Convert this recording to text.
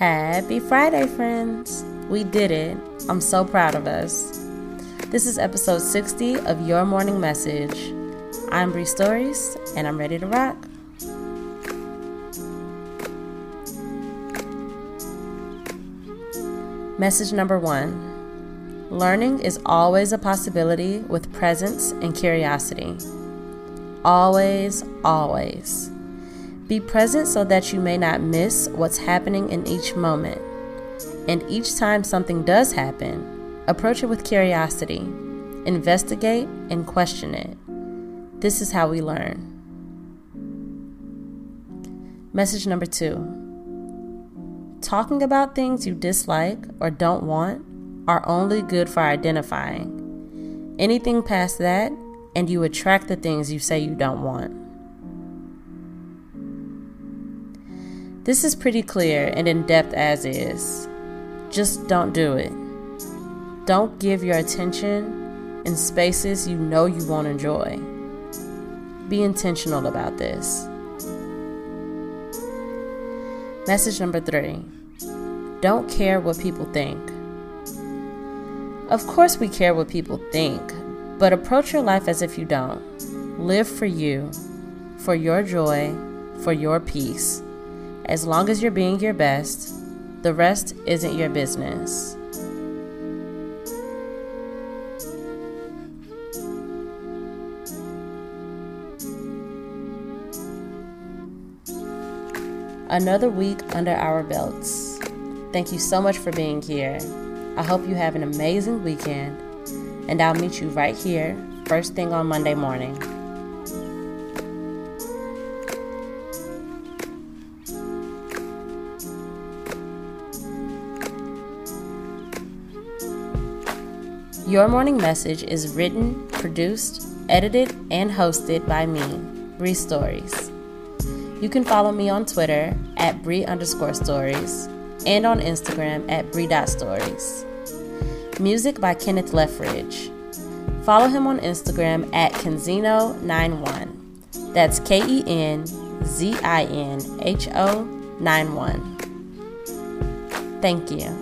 Happy Friday, friends. We did it. I'm so proud of us. This is episode 60 of Your Morning Message. I'm Bree Stories, and I'm ready to rock. Message number 1. Learning is always a possibility with presence and curiosity. Always, always. Be present so that you may not miss what's happening in each moment. And each time something does happen, approach it with curiosity. Investigate and question it. This is how we learn. Message number 2. Talking about things you dislike or don't want are only good for identifying. Anything past that, and you attract the things you say you don't want. This is pretty clear and in-depth as is. Just don't do it. Don't give your attention in spaces you know you won't enjoy. Be intentional about this. Message number 3. Don't care what people think. Of course we care what people think, but approach your life as if you don't. Live for you, for your joy, for your peace. As long as you're being your best, the rest isn't your business. Another week under our belts. Thank you so much for being here. I hope you have an amazing weekend, and I'll meet you right here, first thing on Monday morning. Your Morning Message is written, produced, edited, and hosted by me, Bree Stories. You can follow me on Twitter at Bree_Stories and on Instagram at Bree.Stories. Music by Kenneth Leffridge. Follow him on Instagram at Kenzino91. That's Kenzino91. Thank you.